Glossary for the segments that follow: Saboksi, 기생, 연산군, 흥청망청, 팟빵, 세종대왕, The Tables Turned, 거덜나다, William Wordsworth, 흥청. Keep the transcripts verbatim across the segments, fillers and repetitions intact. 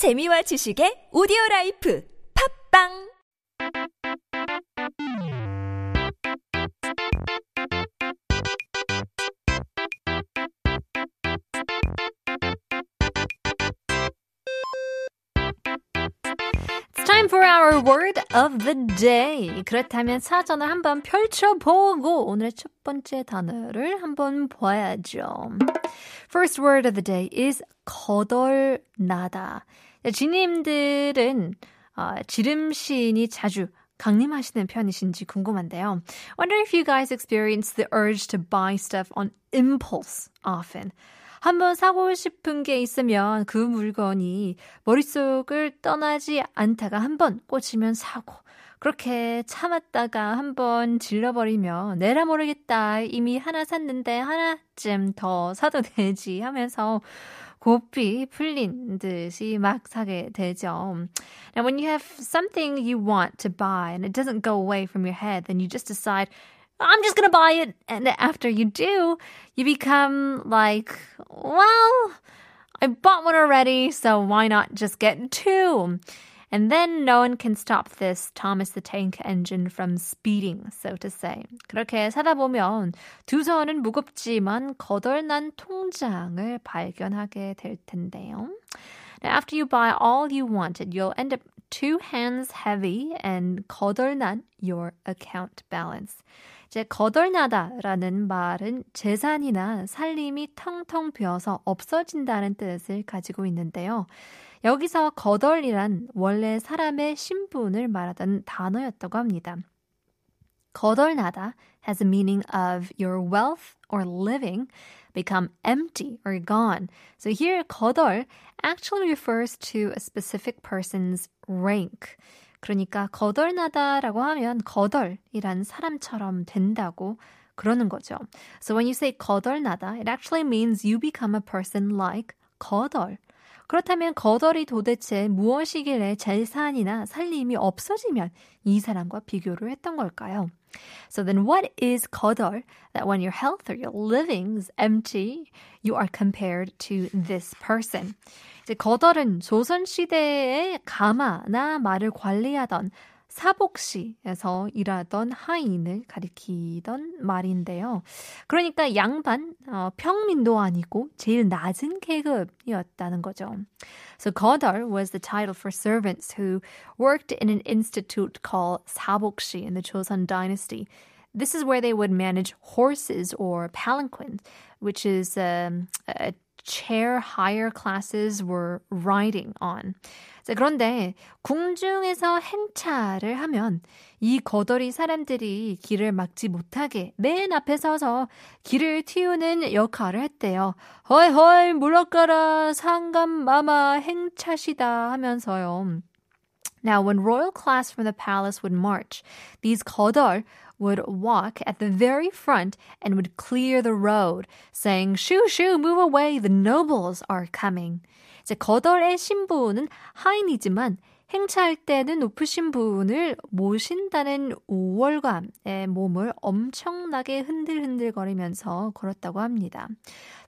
재미와 지식의 오디오라이프 팟빵 Time for our word of the day. 그렇다면 사전을 한번 펼쳐보고 오늘의 첫 번째 단어를 한번 봐야죠. First word of the day is 거덜나다. 지님들은 어, 지름신이 자주 강림하시는 편이신지 궁금한데요. Wonder if you guys experience the urge to buy stuff on impulse often. 한번 사고 싶은 게 있으면 그 물건이 머릿속을 떠나지 않다가 한번 꽂히면 사고 그렇게 참았다가 한번 질러버리면 내라 모르겠다 이미 하나 샀는데 하나쯤 더 사도 되지 하면서 고삐 풀린 듯이 막 사게 되죠. Now when you have something you want to buy and it doesn't go away from your head then you just decide I'm just going to buy it. And after you do, you become like, well, I bought one already, so why not just get two? And then no one can stop this Thomas the Tank Engine from speeding, so to say. 그렇게 사다 보면 두 손은 무겁지만 거덜난 통장을 발견하게 될 텐데요. Now, after you buy all you wanted, you'll end up two hands heavy and 거덜난 your account balance. 이제 거덜나다라는 말은 재산이나 살림이 텅텅 비어서 없어진다는 뜻을 가지고 있는데요. 여기서 거덜이란 원래 사람의 신분을 말하던 단어였다고 합니다. 거덜나다 has a meaning of your wealth or living become empty or gone. So here, 거덜 actually refers to a specific person's rank. 그러니까 거덜나다라고 하면 거덜이란 사람처럼 된다고 그러는 거죠. So when you say 거덜나다, it actually means you become a person like 거덜. 그렇다면 거덜이 도대체 무엇이길래 재산이나 살림이 없어지면 이 사람과 비교를 했던 걸까요? So then what is 거덜 that when your health or your living is empty, you are compared to this person? 이제 거덜은 조선시대의 가마나 말을 관리하던 사복시에서 일하던 하인을 가리키던 말인데요. 그러니까 양반, 어, 평민도 아니고 제일 낮은 계급이었다는 거죠. So 거덜 was the title for servants who worked in an institute called Saboksi in the Joseon dynasty. This is where they would manage horses or palanquins, which is um, a chair higher classes were riding on. 자, 그런데 궁중에서 행차를 하면 이 거덜이 사람들이 길을 막지 못하게 맨 앞에 서서 길을 틔우는 역할을 했대요. 허이 허이 물러가라 상감마마 행차시다 하면서요. Now, when royal class from the palace would march, these 거덜 would walk at the very front and would clear the road, saying, "Shoo, shoo, move away, the nobles are coming." 이제 거덜의 신분은 하인이지만 행차할 때는 높으신 분을 모신다는 우월감에 몸을 엄청나게 흔들흔들거리면서 걸었다고 합니다.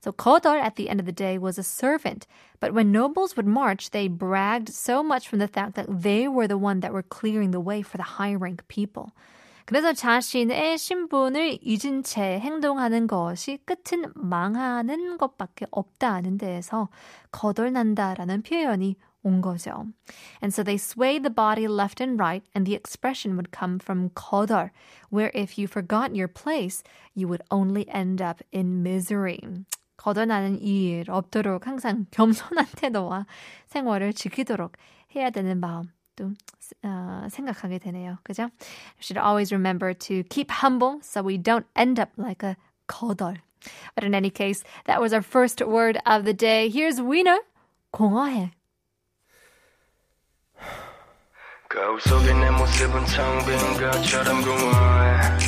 So 거덜 at the end of the day was a servant, but when nobles would march, they bragged so much from the fact that they were the one that were clearing the way for the high-rank people. 그래서 자신의 신분을 잊은 채 행동하는 것이 끝은 망하는 것밖에 없다는 데에서 거덜난다라는 표현이 온 거죠. And so they swayed the body left and right, and the expression would come from 거덜, where if you forgot your place, you would only end up in misery. 거덜나는 이 일 없도록 항상 겸손한 태도와 생활을 지키도록 해야 되는 마음. 또 어, 생각하게 되네요. 그죠? You should always remember to keep humble so we don't end up like a 거덜. But in any case, that was our first word of the day. Here's winner, 공허해. 거울 속에 내 모습은 텅빈 것처럼 공허해.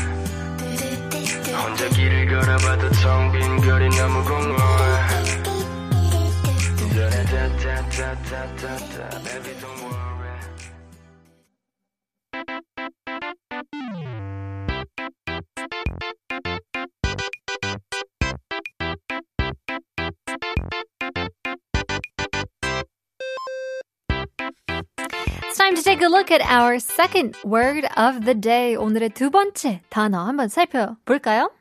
혼자 길을 걸어봐도 텅빈 거리 너무 공허해. 다다다다다다다 baby don't worry. time to take a look at our second word of the day. 오늘의 두 번째 단어 한번 살펴볼까요?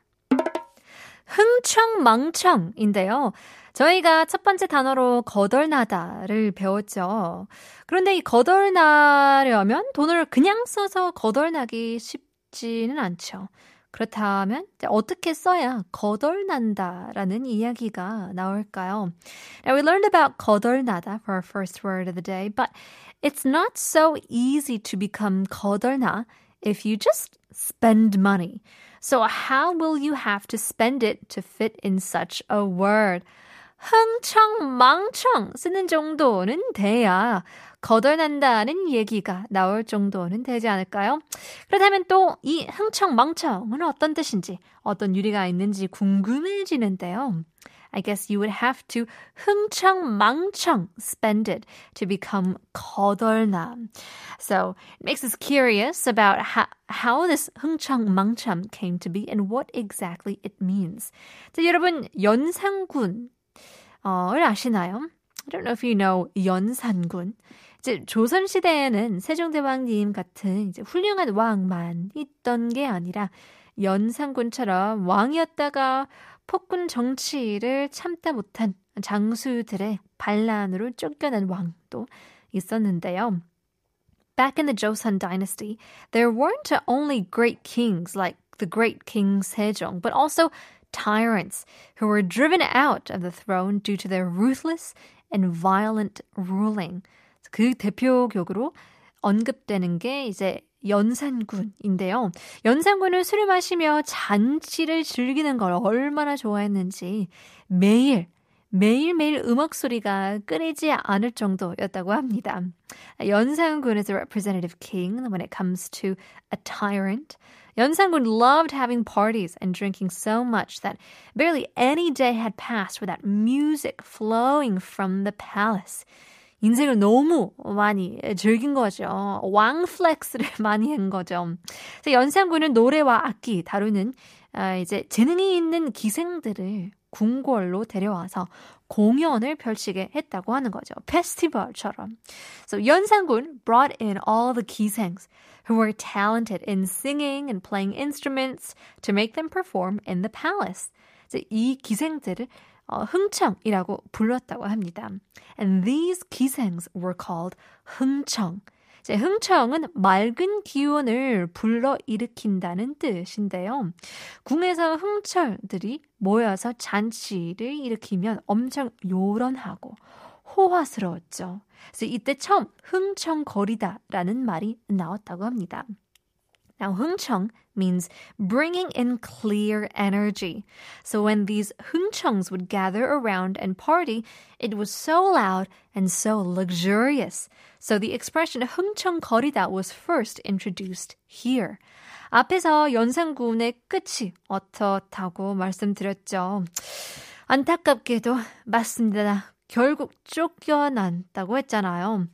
흥청망청인데요. 저희가 첫 번째 단어로 거덜나다를 배웠죠. 그런데 이 거덜나려면 돈을 그냥 써서 거덜나기 쉽지는 않죠. 그렇다면 어떻게 써야 거덜난다라는 이야기가 나올까요? Now we learned about 거덜나다 for our first word of the day, but it's not so easy to become 거덜나 if you just spend money. So how will you have to spend it to fit in such a word? 흥청망청 쓰는 정도는 돼야 거덜난다는 얘기가 나올 정도는 되지 않을까요? 그렇다면 또 이 흥청망청은 어떤 뜻인지, 어떤 유래가 있는지 궁금해지는데요. I guess you would have to 흥청망청 spend it to become 거덜남. So it makes us curious about how, how this 흥청망청 came to be and what exactly it means. 자, 여러분, 연산군. 어를 아시나요? I don't know if you know 연산군. 이제 조선 시대에는 세종대왕님 같은 이제 훌륭한 왕만 있던 게 아니라 연산군처럼 왕이었다가 폭군 정치를 참다 못한 장수들의 반란으로 쫓겨난 왕도 있었는데요. Back in the Joseon dynasty, there weren't only great kings like the great King Sejong, but also tyrants who were driven out of the throne due to their ruthless and violent ruling. 그 대표격으로 언급되는 게 이제 연산군인데요. 연산군은 술을 마시며 잔치를 즐기는 걸 얼마나 좋아했는지 매일 매일매일 음악 소리가 끊이지 않을 정도였다고 합니다. 연산군 is a representative king when it comes to a tyrant. 연산군 loved having parties and drinking so much that barely any day had passed without music flowing from the palace. 인생을 너무 많이 즐긴 거죠. 왕 플렉스를 많이 한 거죠. 연산군은 노래와 악기 다루는 아, 이제 재능이 있는 기생들을 궁궐로 데려와서 공연을 펼치게 했다고 하는 거죠. 페스티벌처럼. So 연산군 brought in all the 기생s who were talented in singing and playing instruments to make them perform in the palace. 이 기생들을 어, 흥청이라고 불렀다고 합니다. And these 기생s were called 흥청. 이제 흥청은 맑은 기운을 불러일으킨다는 뜻인데요. 궁에서 흥청들이 모여서 잔치를 일으키면 엄청 요란하고 호화스러웠죠. 그래서 이때 처음 흥청거리다라는 말이 나왔다고 합니다. Now, 흥청 means bringing in clear energy. So when these 흥청s would gather around and party, it was so loud and so luxurious. So the expression 흥청거리다 was first introduced here. 앞에서 연산군의 끝이 어떻다고 말씀드렸죠. 안타깝게도 맞습니다. 결국 쫓겨난다고 했잖아요.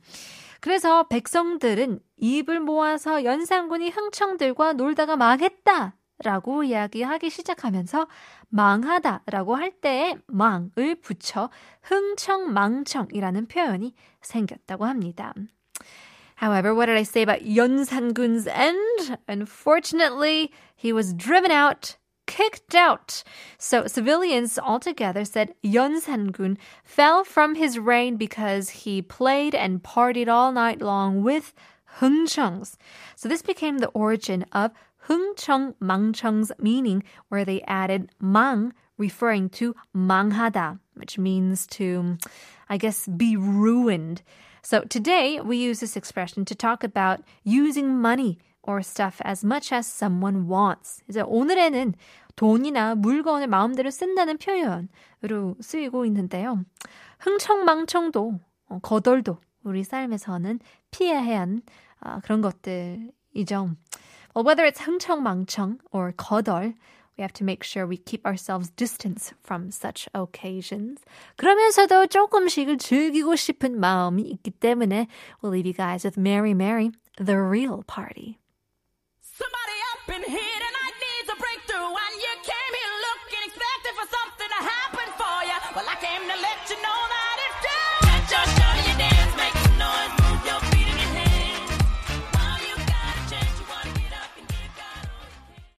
그래서 백성들은 입을 모아서 연산군이 흥청들과 놀다가 망했다 라고 이야기하기 시작하면서 망하다 라고 할 때에 망을 붙여 흥청망청이라는 표현이 생겼다고 합니다. However, what did I say about 연산군's end? Unfortunately, he was driven out. Kicked out. So civilians altogether said 연산군 fell from his reign because he played and partied all night long with 흥청s. So this became the origin of 흥청망청's meaning, where they added 망, referring to 망하다, which means to, I guess, be ruined. So today we use this expression to talk about using money or stuff as much as someone wants. 이제 오늘에는 돈이나 물건을 마음대로 쓴다는 표현으로 쓰이고 있는데요. 흥청망청도 거덜도 우리 삶에서는 피해야 하는 아, 그런 것들이죠. Well, whether it's 흥청망청 or 거덜, we have to make sure we keep ourselves distance from such occasions. 그러면서도 조금씩을 즐기고 싶은 마음이 있기 때문에 we'll leave you guys with Mary Mary, the real party.